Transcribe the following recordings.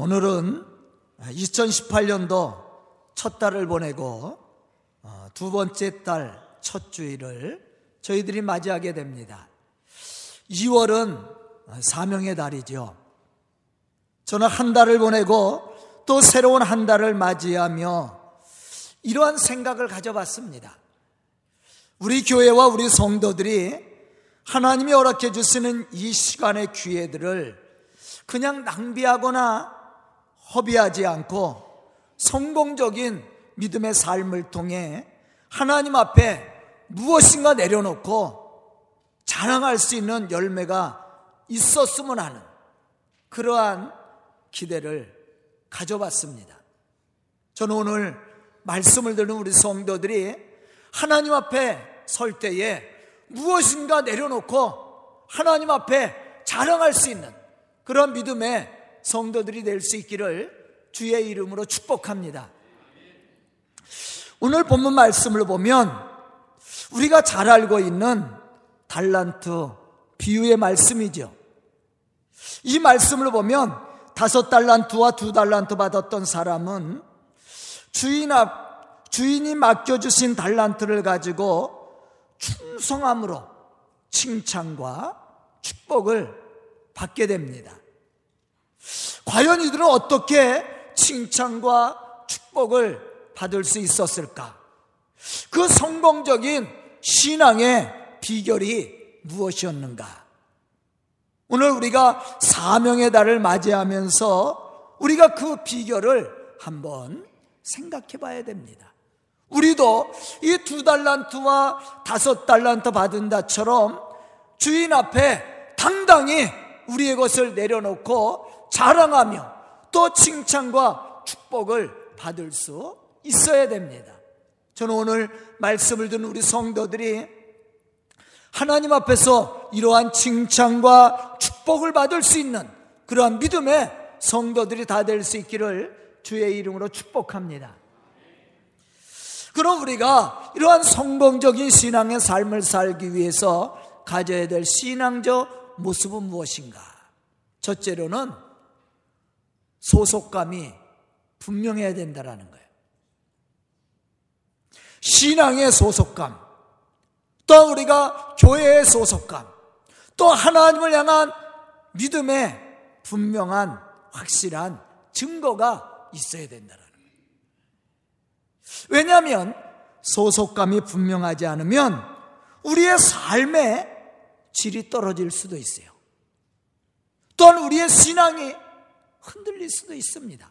오늘은 2018년도 첫 달을 보내고 두 번째 달 첫 주일을 저희들이 맞이하게 됩니다. 2월은 사명의 달이죠. 저는 한 달을 보내고 또 새로운 한 달을 맞이하며 이러한 생각을 가져봤습니다. 우리 교회와 우리 성도들이 하나님이 허락해 주시는 이 시간의 기회들을 그냥 낭비하거나 허비하지 않고 성공적인 믿음의 삶을 통해 하나님 앞에 무엇인가 내려놓고 자랑할 수 있는 열매가 있었으면 하는 그러한 기대를 가져봤습니다. 저는 오늘 말씀을 듣는 우리 성도들이 하나님 앞에 설 때에 무엇인가 내려놓고 하나님 앞에 자랑할 수 있는 그런 믿음의 성도들이 될 수 있기를 주의 이름으로 축복합니다. 오늘 본문 말씀을 보면 우리가 잘 알고 있는 달란트 비유의 말씀이죠. 이 말씀을 보면 5달란트와 2달란트 받았던 사람은 주인이 맡겨주신 달란트를 가지고 충성함으로 칭찬과 축복을 받게 됩니다. 과연 이들은 어떻게 칭찬과 축복을 받을 수 있었을까? 그 성공적인 신앙의 비결이 무엇이었는가? 오늘 우리가 사명의 달을 맞이하면서 우리가 그 비결을 한번 생각해 봐야 됩니다. 우리도 이 2달란트와 5달란트 받은 자처럼 주인 앞에 당당히 우리의 것을 내려놓고 자랑하며 또 칭찬과 축복을 받을 수 있어야 됩니다. 저는 오늘 말씀을 듣는 우리 성도들이 하나님 앞에서 이러한 칭찬과 축복을 받을 수 있는 그러한 믿음의 성도들이 다 될 수 있기를 주의 이름으로 축복합니다. 그럼 우리가 이러한 성공적인 신앙의 삶을 살기 위해서 가져야 될 신앙적 모습은 무엇인가? 첫째로는 소속감이 분명해야 된다라는 거예요. 신앙의 소속감, 또 우리가 교회의 소속감, 또 하나님을 향한 믿음의 분명한 확실한 증거가 있어야 된다는 거예요. 왜냐하면 소속감이 분명하지 않으면 우리의 삶의 질이 떨어질 수도 있어요. 또한 우리의 신앙이 흔들릴 수도 있습니다.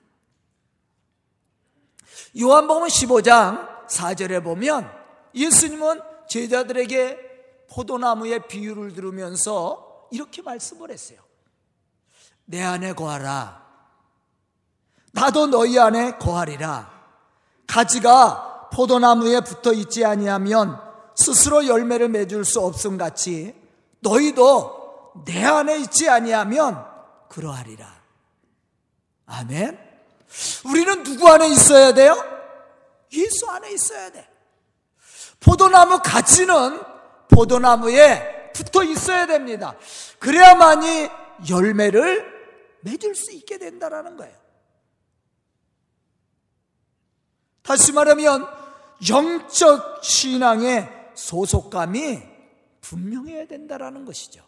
요한복음 15장 4절에 보면 예수님은 제자들에게 포도나무의 비유를 들으면서 이렇게 말씀을 했어요. 내 안에 거하라. 나도 너희 안에 거하리라. 가지가 포도나무에 붙어 있지 아니하면 스스로 열매를 맺을 수 없음 같이 너희도 내 안에 있지 아니하면 그러하리라. 아멘. 우리는 누구 안에 있어야 돼요? 예수 안에 있어야 돼. 포도나무 가지는 포도나무에 붙어 있어야 됩니다. 그래야만이 열매를 맺을 수 있게 된다라는 거예요. 다시 말하면 영적 신앙의 소속감이 분명해야 된다라는 것이죠.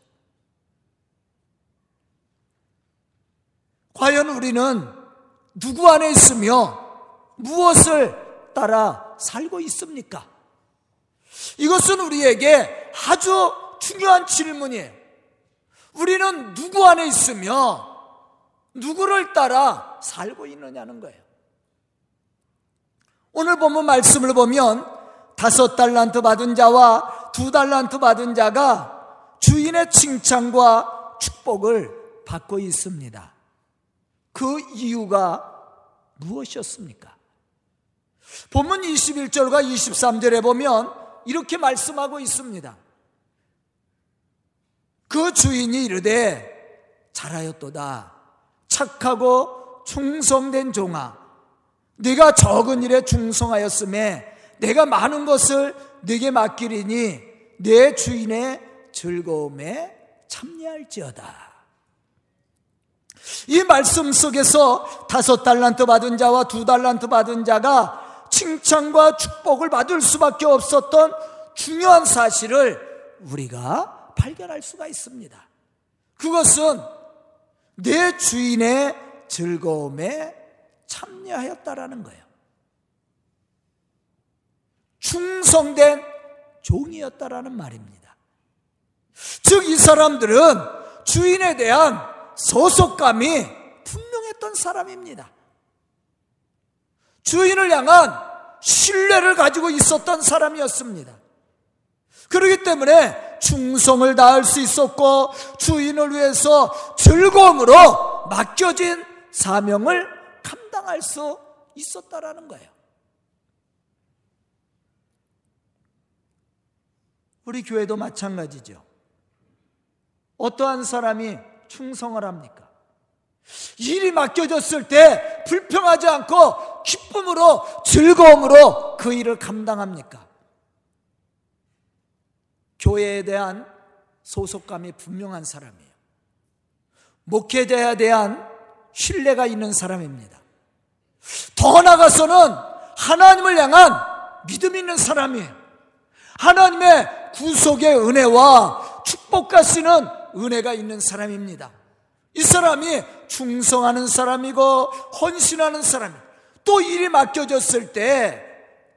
과연 우리는 누구 안에 있으며 무엇을 따라 살고 있습니까? 이것은 우리에게 아주 중요한 질문이에요. 우리는 누구 안에 있으며 누구를 따라 살고 있느냐는 거예요. 오늘 본문 말씀을 보면 5달란트 받은 자와 2달란트 받은 자가 주인의 칭찬과 축복을 받고 있습니다. 그 이유가 무엇이었습니까? 본문 21절과 23절에 보면 이렇게 말씀하고 있습니다. 그 주인이 이르되 잘하였도다. 착하고 충성된 종아. 네가 적은 일에 충성하였음에 내가 많은 것을 네게 맡기리니 내 주인의 즐거움에 참여할지어다. 이 말씀 속에서 5달란트 받은 자와 2달란트 받은 자가 칭찬과 축복을 받을 수밖에 없었던 중요한 사실을 우리가 발견할 수가 있습니다. 그것은 내 주인의 즐거움에 참여하였다라는 거예요. 충성된 종이었다라는 말입니다. 즉 이 사람들은 주인에 대한 소속감이 분명했던 사람입니다. 주인을 향한 신뢰를 가지고 있었던 사람이었습니다. 그렇기 때문에 충성을 다할 수 있었고 주인을 위해서 즐거움으로 맡겨진 사명을 감당할 수 있었다라는 거예요. 우리 교회도 마찬가지죠. 어떠한 사람이 충성을 합니까? 일이 맡겨졌을 때 불평하지 않고 기쁨으로 즐거움으로 그 일을 감당합니까? 교회에 대한 소속감이 분명한 사람이에요. 목회자에 대한 신뢰가 있는 사람입니다. 더 나아가서는 하나님을 향한 믿음이 있는 사람이에요. 하나님의 구속의 은혜와 축복하시는 은혜가 있는 사람입니다. 이 사람이 충성하는 사람이고 헌신하는 사람이고 또 일이 맡겨졌을 때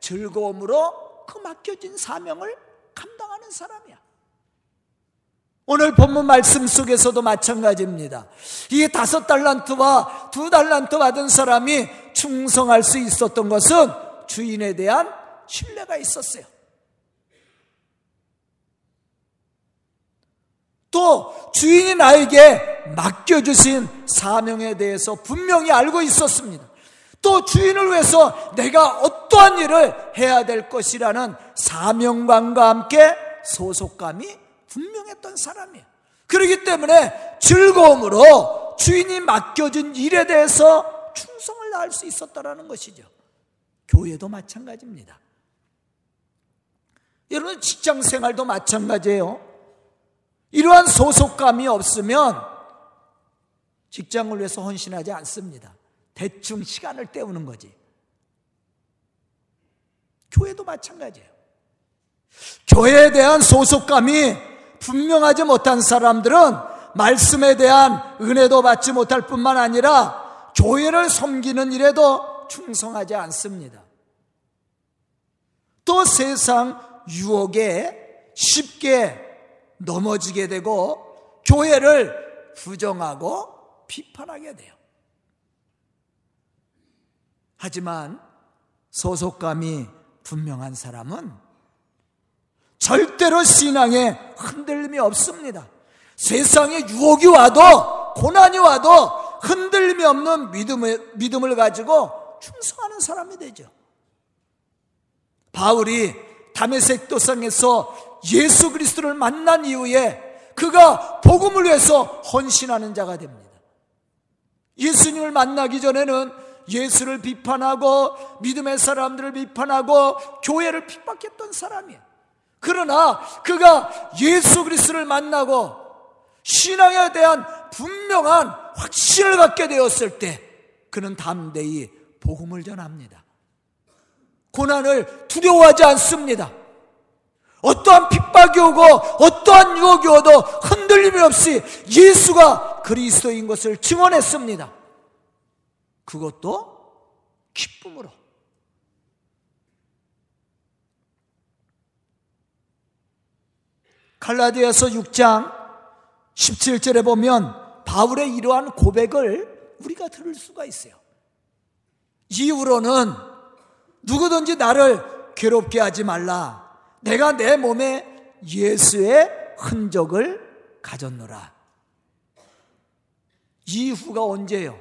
즐거움으로 그 맡겨진 사명을 감당하는 사람이야. 오늘 본문 말씀 속에서도 마찬가지입니다. 이 5달란트와 2달란트 받은 사람이 충성할 수 있었던 것은 주인에 대한 신뢰가 있었어요. 또 주인이 나에게 맡겨주신 사명에 대해서 분명히 알고 있었습니다. 또 주인을 위해서 내가 어떠한 일을 해야 될 것이라는 사명감과 함께 소속감이 분명했던 사람이에요. 그렇기 때문에 즐거움으로 주인이 맡겨준 일에 대해서 충성을 다할 수 있었다는 것이죠. 교회도 마찬가지입니다. 여러분 직장생활도 마찬가지예요. 이러한 소속감이 없으면 직장을 위해서 헌신하지 않습니다. 대충 시간을 때우는 거지. 교회도 마찬가지예요. 교회에 대한 소속감이 분명하지 못한 사람들은 말씀에 대한 은혜도 받지 못할 뿐만 아니라 교회를 섬기는 일에도 충성하지 않습니다. 또 세상 유혹에 쉽게 넘어지게 되고 교회를 부정하고 비판하게 돼요. 하지만 소속감이 분명한 사람은 절대로 신앙에 흔들림이 없습니다. 세상에 유혹이 와도 고난이 와도 흔들림이 없는 믿음을 가지고 충성하는 사람이 되죠. 바울이 다메섹 도상에서 예수 그리스도를 만난 이후에 그가 복음을 위해서 헌신하는 자가 됩니다. 예수님을 만나기 전에는 예수를 비판하고 믿음의 사람들을 비판하고 교회를 핍박했던 사람이에요. 그러나 그가 예수 그리스도를 만나고 신앙에 대한 분명한 확신을 갖게 되었을 때 그는 담대히 복음을 전합니다. 고난을 두려워하지 않습니다. 어떠한 핍박이 오고 어떠한 유혹이 오도 흔들림이 없이 예수가 그리스도인 것을 증언했습니다. 그것도 기쁨으로. 갈라디아서 6장 17절에 보면 바울의 이러한 고백을 우리가 들을 수가 있어요. 이후로는 누구든지 나를 괴롭게 하지 말라. 내가 내 몸에 예수의 흔적을 가졌노라. 이후가 언제예요?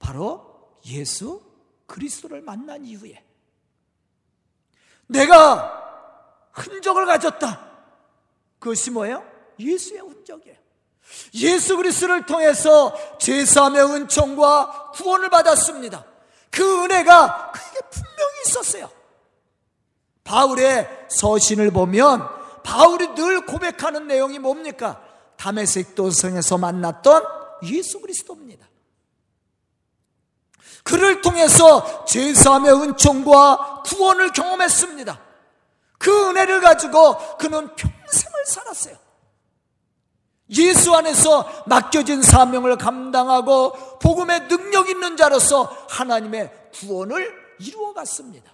바로 예수 그리스도를 만난 이후에 내가 흔적을 가졌다. 그것이 뭐예요? 예수의 흔적이에요. 예수 그리스도를 통해서 제사함의 은총과 구원을 받았습니다. 그 은혜가 그게 분명히 있었어요. 바울의 서신을 보면 바울이 늘 고백하는 내용이 뭡니까? 다메섹 도성에서 만났던 예수 그리스도입니다. 그를 통해서 제사함의 은총과 구원을 경험했습니다. 그 은혜를 가지고 그는 평생을 살았어요. 예수 안에서 맡겨진 사명을 감당하고 복음의 능력 있는 자로서 하나님의 구원을 이루어갔습니다.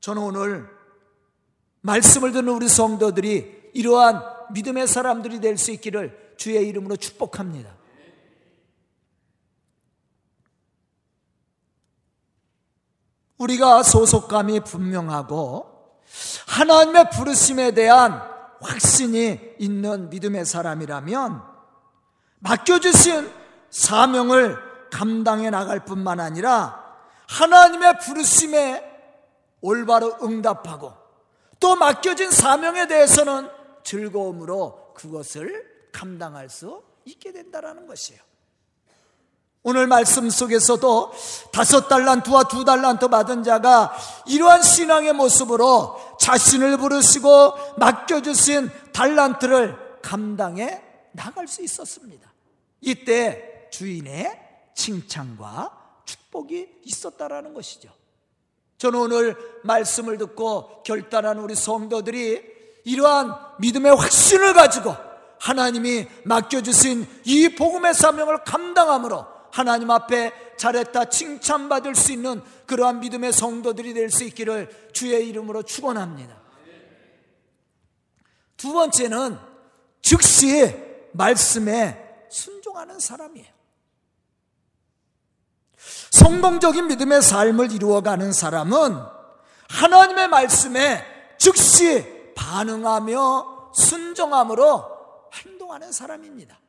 저는 오늘 말씀을 듣는 우리 성도들이 이러한 믿음의 사람들이 될 수 있기를 주의 이름으로 축복합니다. 우리가 소속감이 분명하고 하나님의 부르심에 대한 확신이 있는 믿음의 사람이라면 맡겨주신 사명을 감당해 나갈 뿐만 아니라 하나님의 부르심에 올바로 응답하고 또 맡겨진 사명에 대해서는 즐거움으로 그것을 감당할 수 있게 된다는 것이에요. 오늘 말씀 속에서도 5달란트와 2달란트 받은 자가 이러한 신앙의 모습으로 자신을 부르시고 맡겨주신 달란트를 감당해 나갈 수 있었습니다. 이때 주인의 칭찬과 축복이 있었다라는 것이죠. 저는 오늘 말씀을 듣고 결단한 우리 성도들이 이러한 믿음의 확신을 가지고 하나님이 맡겨주신 이 복음의 사명을 감당함으로 하나님 앞에 잘했다 칭찬받을 수 있는 그러한 믿음의 성도들이 될 수 있기를 주의 이름으로 축원합니다. 두 번째는 즉시 말씀에 순종하는 사람이에요. 성공적인 믿음의 삶을 이루어가는 사람은 하나님의 말씀에 즉시 반응하며 순종함으로 행동하는 사람입니다.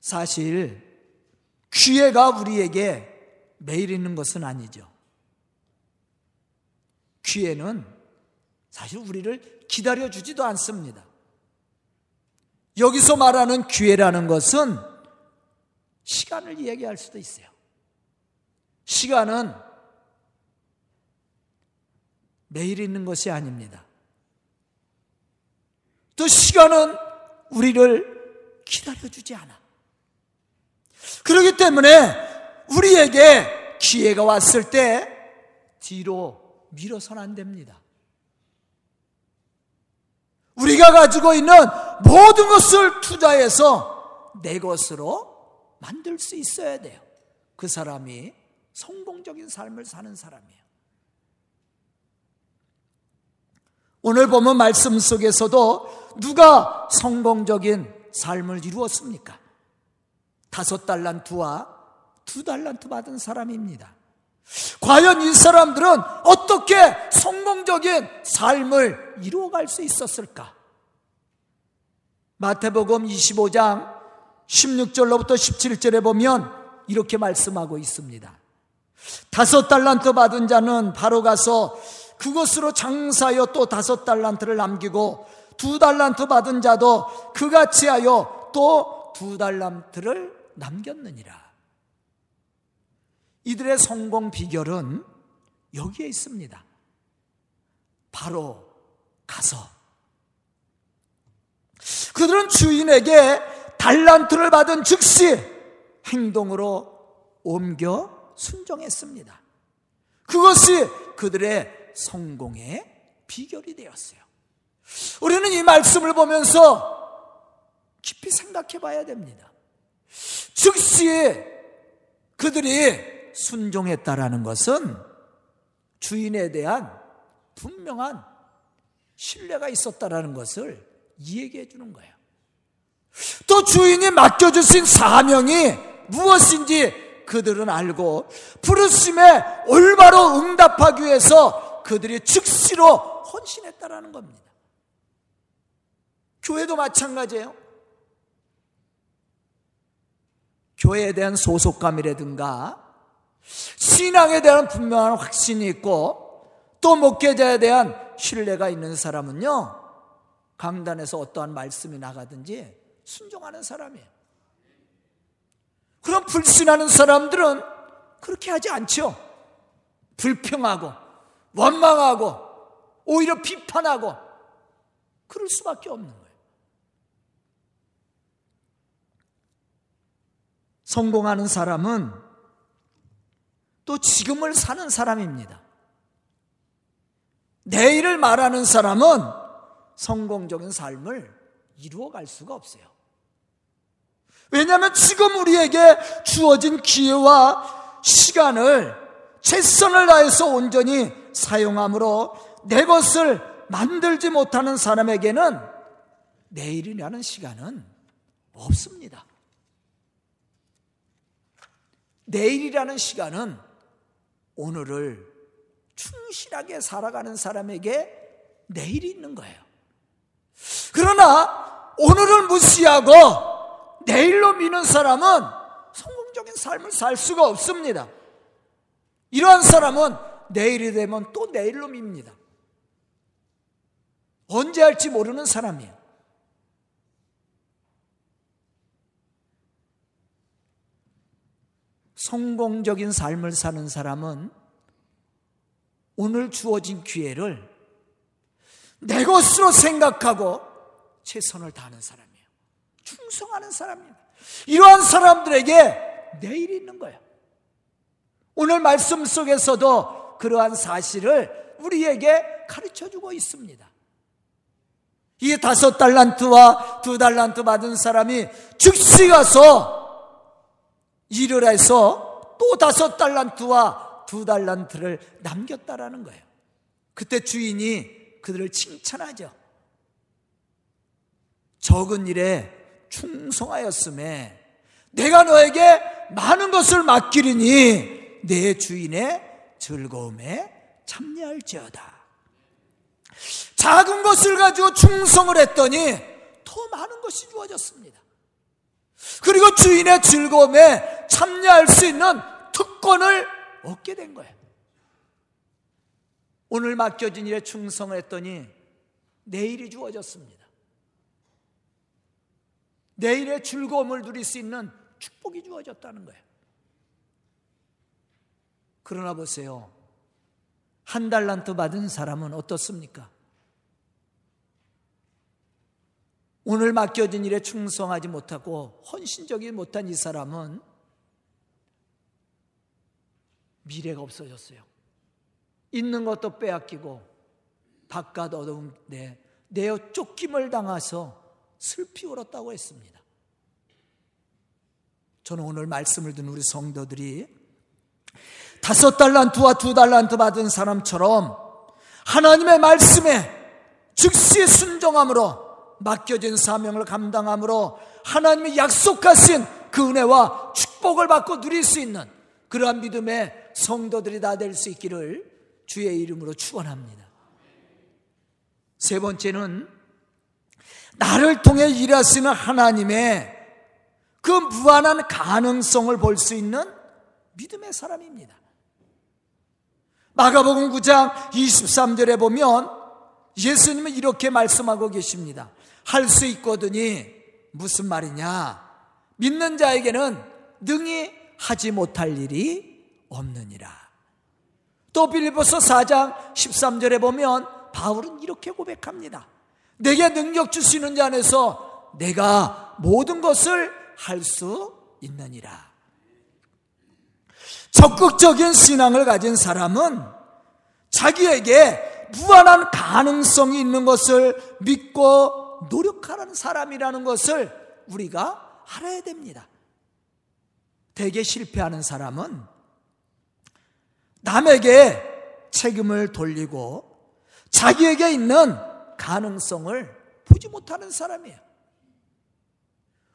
사실 기회가 우리에게 매일 있는 것은 아니죠. 기회는 사실 우리를 기다려주지도 않습니다. 여기서 말하는 기회라는 것은 시간을 이야기할 수도 있어요. 시간은 매일 있는 것이 아닙니다. 또 시간은 우리를 기다려주지 않아. 그렇기 때문에 우리에게 기회가 왔을 때 뒤로 밀어서는 안 됩니다. 우리가 가지고 있는 모든 것을 투자해서 내 것으로 만들 수 있어야 돼요. 그 사람이 성공적인 삶을 사는 사람이에요. 오늘 보면 말씀 속에서도 누가 성공적인 삶을 이루었습니까? 5달란트와 2달란트 받은 사람입니다. 과연 이 사람들은 어떻게 성공적인 삶을 이루어갈 수 있었을까? 마태복음 25장 16절로부터 17절에 보면 이렇게 말씀하고 있습니다. 5달란트 받은 자는 바로 가서 그것으로 장사하여 또 5달란트를 남기고 2달란트 받은 자도 그같이 하여 또 2달란트를 남겼느니라. 이들의 성공 비결은 여기에 있습니다. 바로 가서 그들은 주인에게 달란트를 받은 즉시 행동으로 옮겨 순종했습니다. 그것이 그들의 성공의 비결이 되었어요. 우리는 이 말씀을 보면서 깊이 생각해 봐야 됩니다. 즉시 그들이 순종했다라는 것은 주인에 대한 분명한 신뢰가 있었다라는 것을 이야기해 주는 거예요. 또 주인이 맡겨주신 사명이 무엇인지 그들은 알고 부르심에 올바로 응답하기 위해서 그들이 즉시로 헌신했다라는 겁니다. 교회도 마찬가지예요. 교회에 대한 소속감이라든가 신앙에 대한 분명한 확신이 있고 또 목회자에 대한 신뢰가 있는 사람은요, 강단에서 어떠한 말씀이 나가든지 순종하는 사람이에요. 그럼 불신하는 사람들은 그렇게 하지 않죠. 불평하고 원망하고 오히려 비판하고 그럴 수밖에 없는 거예요. 성공하는 사람은 또 지금을 사는 사람입니다. 내일을 말하는 사람은 성공적인 삶을 이루어갈 수가 없어요. 왜냐하면 지금 우리에게 주어진 기회와 시간을 최선을 다해서 온전히 사용함으로 내 것을 만들지 못하는 사람에게는 내일이라는 시간은 없습니다. 내일이라는 시간은 오늘을 충실하게 살아가는 사람에게 내일이 있는 거예요. 그러나 오늘을 무시하고 내일로 미는 사람은 성공적인 삶을 살 수가 없습니다. 이러한 사람은 내일이 되면 또 내일로 밉니다. 언제 할지 모르는 사람이에요. 성공적인 삶을 사는 사람은 오늘 주어진 기회를 내 것으로 생각하고 최선을 다하는 사람이에요. 충성하는 사람입니다. 이러한 사람들에게 내일이 있는 거예요. 오늘 말씀 속에서도 그러한 사실을 우리에게 가르쳐주고 있습니다. 이 5달란트와 2달란트 받은 사람이 즉시 가서 일을 해서 또 5달란트와 2달란트를 남겼다라는 거예요. 그때 주인이 그들을 칭찬하죠. 적은 일에 충성하였음에 내가 너에게 많은 것을 맡기리니 내 주인의 즐거움에 참여할지어다. 작은 것을 가지고 충성을 했더니 더 많은 것이 주어졌습니다. 그리고 주인의 즐거움에 참여할 수 있는 특권을 얻게 된 거예요. 오늘 맡겨진 일에 충성을 했더니 내일이 주어졌습니다. 내일의 즐거움을 누릴 수 있는 축복이 주어졌다는 거예요. 그러나 보세요. 1달란트 받은 사람은 어떻습니까? 오늘 맡겨진 일에 충성하지 못하고 헌신적이지 못한 이 사람은 미래가 없어졌어요. 있는 것도 빼앗기고 바깥 어두운 데 내어 쫓김을 당해서 슬피 울었다고 했습니다. 저는 오늘 말씀을 듣는 우리 성도들이 5달란트와 2달란트 받은 사람처럼 하나님의 말씀에 즉시 순종함으로 맡겨진 사명을 감당함으로 하나님이 약속하신 그 은혜와 축복을 받고 누릴 수 있는 그러한 믿음의 성도들이 다 될 수 있기를 주의 이름으로 축원합니다. 세 번째는 나를 통해 일하시는 하나님의 그 무한한 가능성을 볼 수 있는 믿음의 사람입니다. 마가복음 9장 23절에 보면 예수님은 이렇게 말씀하고 계십니다. 할 수 있거든이 무슨 말이냐? 믿는 자에게는 능히 하지 못할 일이 없느니라. 또 빌립보서 4장 13절에 보면 바울은 이렇게 고백합니다. 내게 능력 주시는 자 안에서 내가 모든 것을 할 수 있느니라. 적극적인 신앙을 가진 사람은 자기에게 무한한 가능성이 있는 것을 믿고 노력하는 사람이라는 것을 우리가 알아야 됩니다. 대개 실패하는 사람은 남에게 책임을 돌리고 자기에게 있는 가능성을 보지 못하는 사람이에요.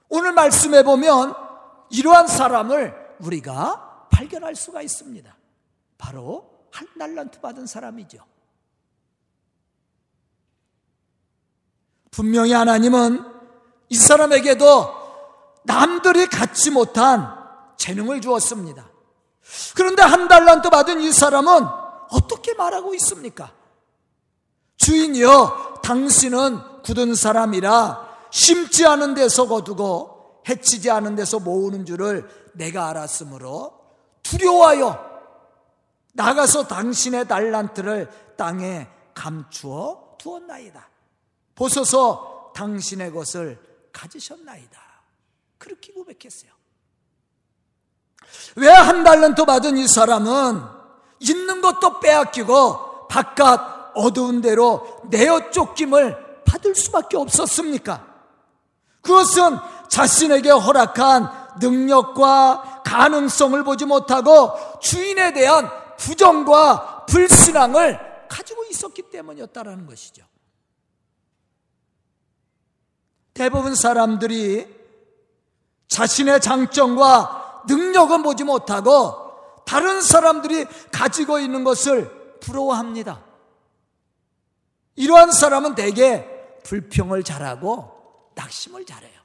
오늘 말씀해 보면 이러한 사람을 우리가 발견할 수가 있습니다. 바로 1달란트 받은 사람이죠. 분명히 하나님은 이 사람에게도 남들이 갖지 못한 재능을 주었습니다. 그런데 1달란트 받은 이 사람은 어떻게 말하고 있습니까? 주인이여, 당신은 굳은 사람이라 심지 않은 데서 거두고 해치지 않은 데서 모으는 줄을 내가 알았으므로 두려워하여 나가서 당신의 달란트를 땅에 감추어 두었나이다. 보소서 당신의 것을 가지셨나이다. 그렇게 고백했어요. 왜 한 달란트 받은 이 사람은 있는 것도 빼앗기고 바깥 어두운 데로 내어 쫓김을 받을 수밖에 없었습니까? 그것은 자신에게 허락한 능력과 가능성을 보지 못하고 주인에 대한 부정과 불신앙을 가지고 있었기 때문이었다라는 것이죠. 대부분 사람들이 자신의 장점과 능력은 보지 못하고 다른 사람들이 가지고 있는 것을 부러워합니다. 이러한 사람은 대개 불평을 잘하고 낙심을 잘해요.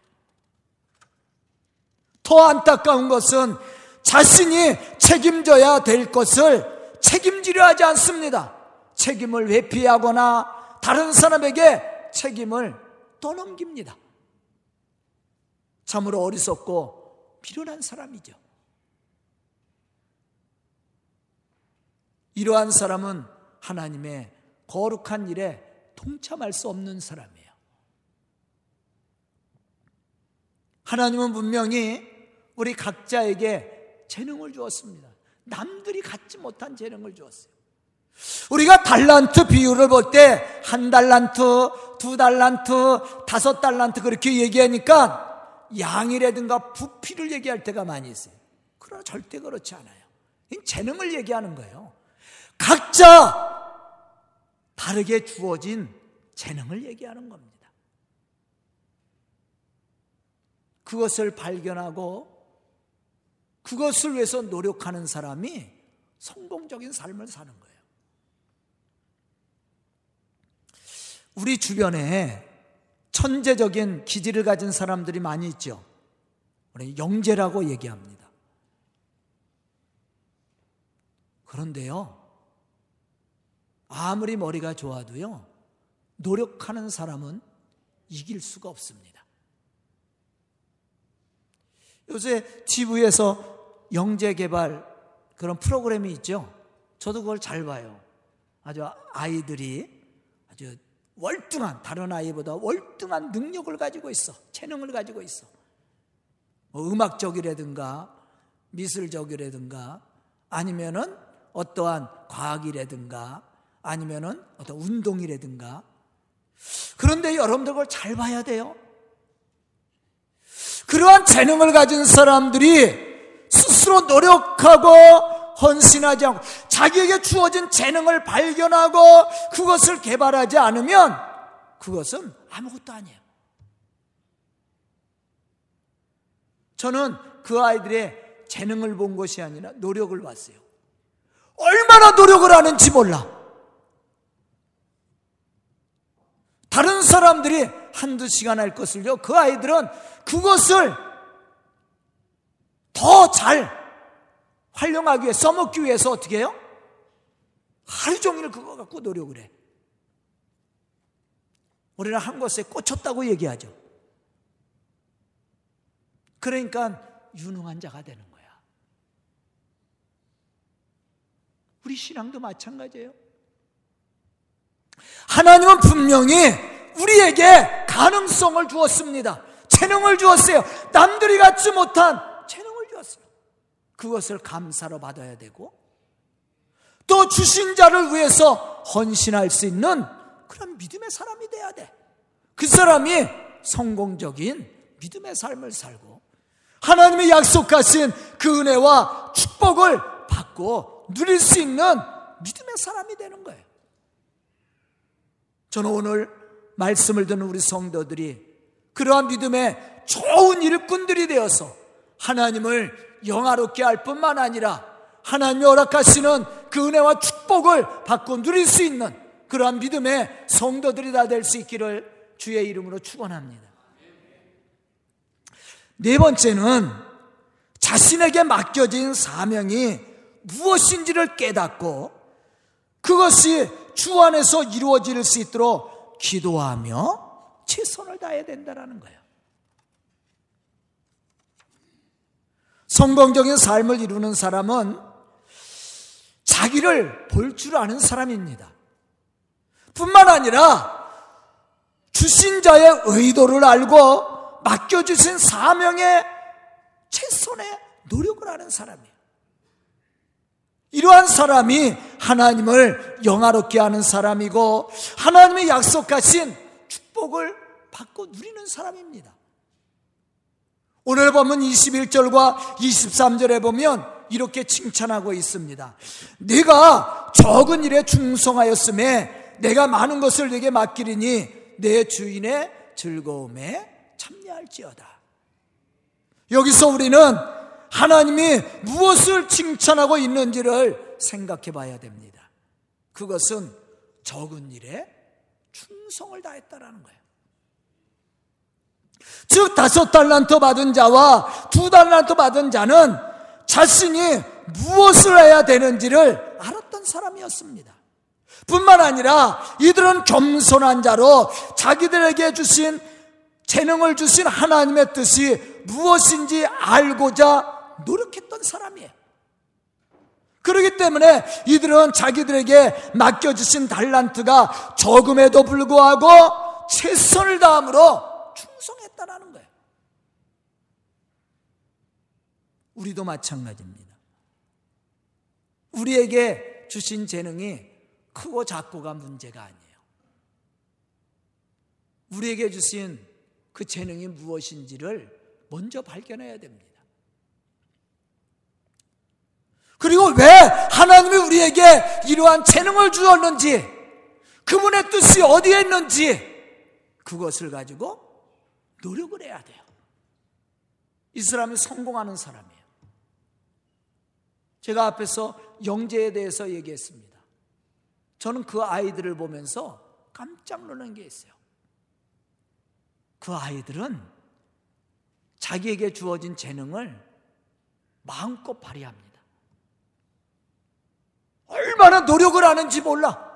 더 안타까운 것은 자신이 책임져야 될 것을 책임지려 하지 않습니다. 책임을 회피하거나 다른 사람에게 책임을 떠넘깁니다. 참으로 어리석고 미련한 사람이죠. 이러한 사람은 하나님의 거룩한 일에 동참할 수 없는 사람이에요. 하나님은 분명히 우리 각자에게 재능을 주었습니다. 남들이 갖지 못한 재능을 주었어요. 우리가 달란트 비율을 볼 때 한 달란트, 두 달란트, 다섯 달란트 그렇게 얘기하니까 양이라든가 부피를 얘기할 때가 많이 있어요. 그러나 절대 그렇지 않아요. 재능을 얘기하는 거예요. 각자 다르게 주어진 재능을 얘기하는 겁니다. 그것을 발견하고 그것을 위해서 노력하는 사람이 성공적인 삶을 사는 거예요. 우리 주변에 천재적인 기질을 가진 사람들이 많이 있죠. 우리 영재라고 얘기합니다. 그런데요, 아무리 머리가 좋아도요, 노력하는 사람은 이길 수가 없습니다. 요새 TV에서 영재 개발 그런 프로그램이 있죠. 저도 그걸 잘 봐요. 아주 아이들이 아주 월등한, 다른 아이보다 월등한 능력을 가지고 있어. 재능을 가지고 있어. 뭐 음악적이라든가 미술적이라든가 아니면은 어떠한 과학이라든가 아니면은 어떤 운동이라든가. 그런데 여러분들 그걸 잘 봐야 돼요. 그러한 재능을 가진 사람들이 스스로 노력하고 헌신하지 않고 자기에게 주어진 재능을 발견하고 그것을 개발하지 않으면 그것은 아무것도 아니에요. 저는 그 아이들의 재능을 본 것이 아니라 노력을 봤어요. 얼마나 노력을 하는지 몰라. 다른 사람들이 한두 시간 할 것을요, 그 아이들은 그것을 더 잘 활용하기 위해, 써먹기 위해서 어떻게 해요? 하루 종일 그거 갖고 노력을 해. 우리는 한 곳에 꽂혔다고 얘기하죠. 그러니까 유능한 자가 되는 거야. 우리 신앙도 마찬가지예요. 하나님은 분명히 우리에게 가능성을 주었습니다. 재능을 주었어요. 남들이 갖지 못한 재능을 주었어요. 그것을 감사로 받아야 되고 또 주신 자를 위해서 헌신할 수 있는 그런 믿음의 사람이 돼야 돼. 그 사람이 성공적인 믿음의 삶을 살고 하나님이 약속하신 그 은혜와 축복을 받고 누릴 수 있는 믿음의 사람이 되는 거예요. 저는 오늘 말씀을 듣는 우리 성도들이 그러한 믿음의 좋은 일꾼들이 되어서 하나님을 영화롭게 할 뿐만 아니라 하나님이 허락하시는 그 은혜와 축복을 받고 누릴 수 있는 그러한 믿음의 성도들이 다 될 수 있기를 주의 이름으로 축원합니다. 네 번째는 자신에게 맡겨진 사명이 무엇인지를 깨닫고 그것이 주 안에서 이루어질 수 있도록 기도하며 최선을 다해야 된다는 거예요. 성공적인 삶을 이루는 사람은 자기를 볼 줄 아는 사람입니다. 뿐만 아니라 주신 자의 의도를 알고 맡겨주신 사명에 최선의 노력을 하는 사람이에요. 이러한 사람이 하나님을 영화롭게 하는 사람이고 하나님의 약속하신 축복을 받고 누리는 사람입니다. 오늘 보면 21절과 23절에 보면 이렇게 칭찬하고 있습니다. 네가 적은 일에 충성하였음에 내가 많은 것을 네게 맡기리니 내 주인의 즐거움에 참여할지어다. 여기서 우리는 하나님이 무엇을 칭찬하고 있는지를 생각해 봐야 됩니다. 그것은 적은 일에 충성을 다했다라는 거예요. 즉 5달란트 받은 자와 2달란트 받은 자는 자신이 무엇을 해야 되는지를 알았던 사람이었습니다. 뿐만 아니라 이들은 겸손한 자로 자기들에게 주신 재능을 주신 하나님의 뜻이 무엇인지 알고자 노력했던 사람이에요. 그렇기 때문에 이들은 자기들에게 맡겨주신 달란트가 적음에도 불구하고 최선을 다함으로 충성했다라는 거예요. 우리도 마찬가지입니다. 우리에게 주신 재능이 크고 작고가 문제가 아니에요. 우리에게 주신 그 재능이 무엇인지를 먼저 발견해야 됩니다. 그리고 왜 하나님이 우리에게 이러한 재능을 주었는지, 그분의 뜻이 어디에 있는지 그것을 가지고 노력을 해야 돼요. 이 사람이 성공하는 사람이에요. 제가 앞에서 영재에 대해서 얘기했습니다. 저는 그 아이들을 보면서 깜짝 놀란 게 있어요. 그 아이들은 자기에게 주어진 재능을 마음껏 발휘합니다. 얼마나 노력을 하는지 몰라.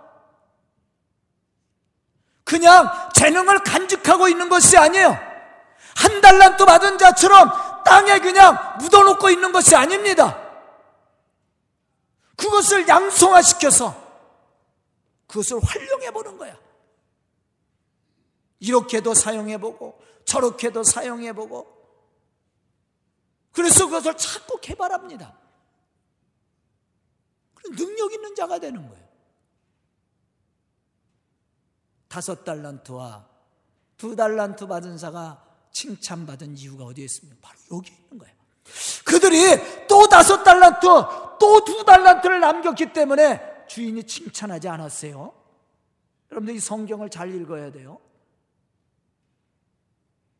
그냥 재능을 간직하고 있는 것이 아니에요. 한 달란트 받은 자처럼 땅에 그냥 묻어놓고 있는 것이 아닙니다. 그것을 양성화시켜서 그것을 활용해보는 거야. 이렇게도 사용해보고 저렇게도 사용해보고 그래서 그것을 자꾸 개발합니다. 능력 있는 자가 되는 거예요. 5달란트와 2달란트 받은 자가 칭찬받은 이유가 어디에 있습니까? 바로 여기 있는 거예요. 그들이 또 5달란트, 또 2달란트를 남겼기 때문에 주인이 칭찬하지 않았어요. 여러분들 이 성경을 잘 읽어야 돼요.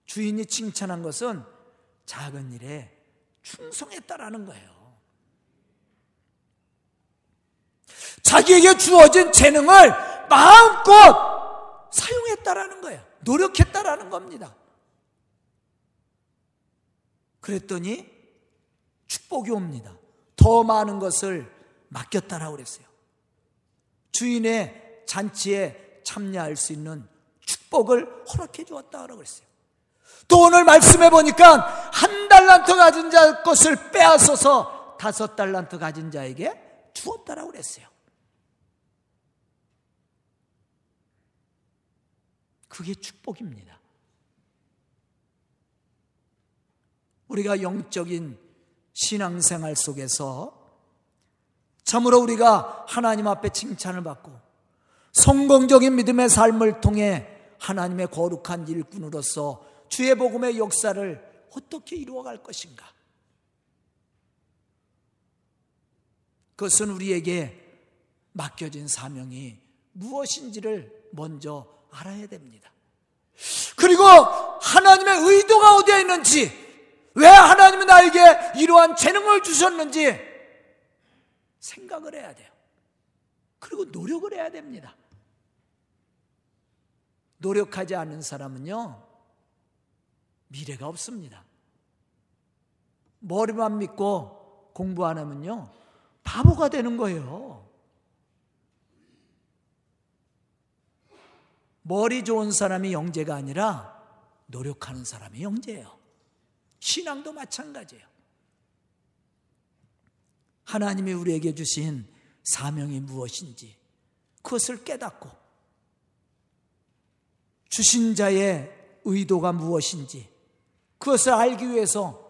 주인이 칭찬한 것은 작은 일에 충성했다라는 거예요. 자기에게 주어진 재능을 마음껏 사용했다라는 거예요. 노력했다라는 겁니다. 그랬더니 축복이 옵니다. 더 많은 것을 맡겼다라고 그랬어요. 주인의 잔치에 참여할 수 있는 축복을 허락해 주었다라고 그랬어요. 또 오늘 말씀해 보니까 1달란트 가진 자 것을 빼앗아서 5달란트 가진 자에게 주었다라고 그랬어요. 그게 축복입니다. 우리가 영적인 신앙생활 속에서 참으로 우리가 하나님 앞에 칭찬을 받고 성공적인 믿음의 삶을 통해 하나님의 거룩한 일꾼으로서 주의 복음의 역사를 어떻게 이루어갈 것인가? 그것은 우리에게 맡겨진 사명이 무엇인지를 먼저 알아야 됩니다. 그리고 하나님의 의도가 어디에 있는지, 왜 하나님이 나에게 이러한 재능을 주셨는지 생각을 해야 돼요. 그리고 노력을 해야 됩니다. 노력하지 않는 사람은요, 미래가 없습니다. 머리만 믿고 공부 안 하면요, 바보가 되는 거예요. 머리 좋은 사람이 영재가 아니라 노력하는 사람이 영재예요. 신앙도 마찬가지예요. 하나님이 우리에게 주신 사명이 무엇인지 그것을 깨닫고 주신 자의 의도가 무엇인지 그것을 알기 위해서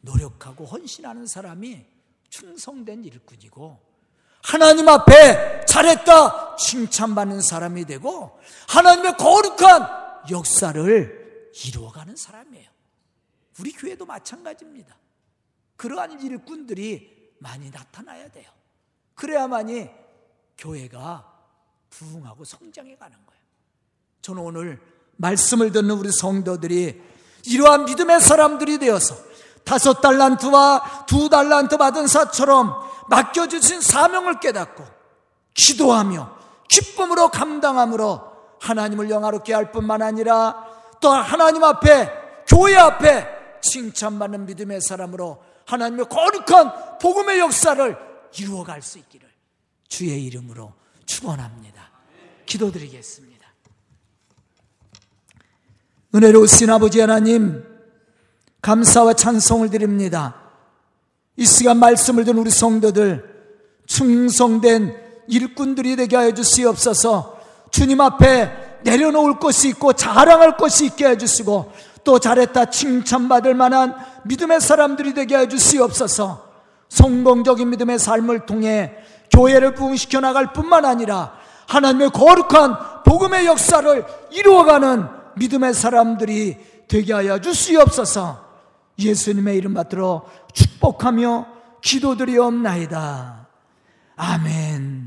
노력하고 헌신하는 사람이 충성된 일꾼이고, 하나님 앞에 잘했다 칭찬받는 사람이 되고, 하나님의 거룩한 역사를 이루어가는 사람이에요. 우리 교회도 마찬가지입니다. 그러한 일꾼들이 많이 나타나야 돼요. 그래야만이 교회가 부흥하고 성장해 가는 거예요. 저는 오늘 말씀을 듣는 우리 성도들이 이러한 믿음의 사람들이 되어서 5달란트와 2달란트 받은 사처럼 맡겨주신 사명을 깨닫고 기도하며 기쁨으로 감당함으로 하나님을 영화롭게 할 뿐만 아니라 또 하나님 앞에, 교회 앞에 칭찬받는 믿음의 사람으로 하나님의 거룩한 복음의 역사를 이루어갈 수 있기를 주의 이름으로 축원합니다. 기도드리겠습니다. 은혜로우신 아버지 하나님, 감사와 찬송을 드립니다. 이 시간 말씀을 듣는 우리 성도들 충성된 일꾼들이 되게 하여 주시옵소서. 주님 앞에 내려놓을 것이 있고 자랑할 것이 있게 해주시고 또 잘했다 칭찬받을 만한 믿음의 사람들이 되게 하여 주시옵소서. 성공적인 믿음의 삶을 통해 교회를 부흥시켜 나갈 뿐만 아니라 하나님의 거룩한 복음의 역사를 이루어가는 믿음의 사람들이 되게 하여 주시옵소서. 예수님의 이름 받들어 축복하며 기도드리옵나이다. 아멘.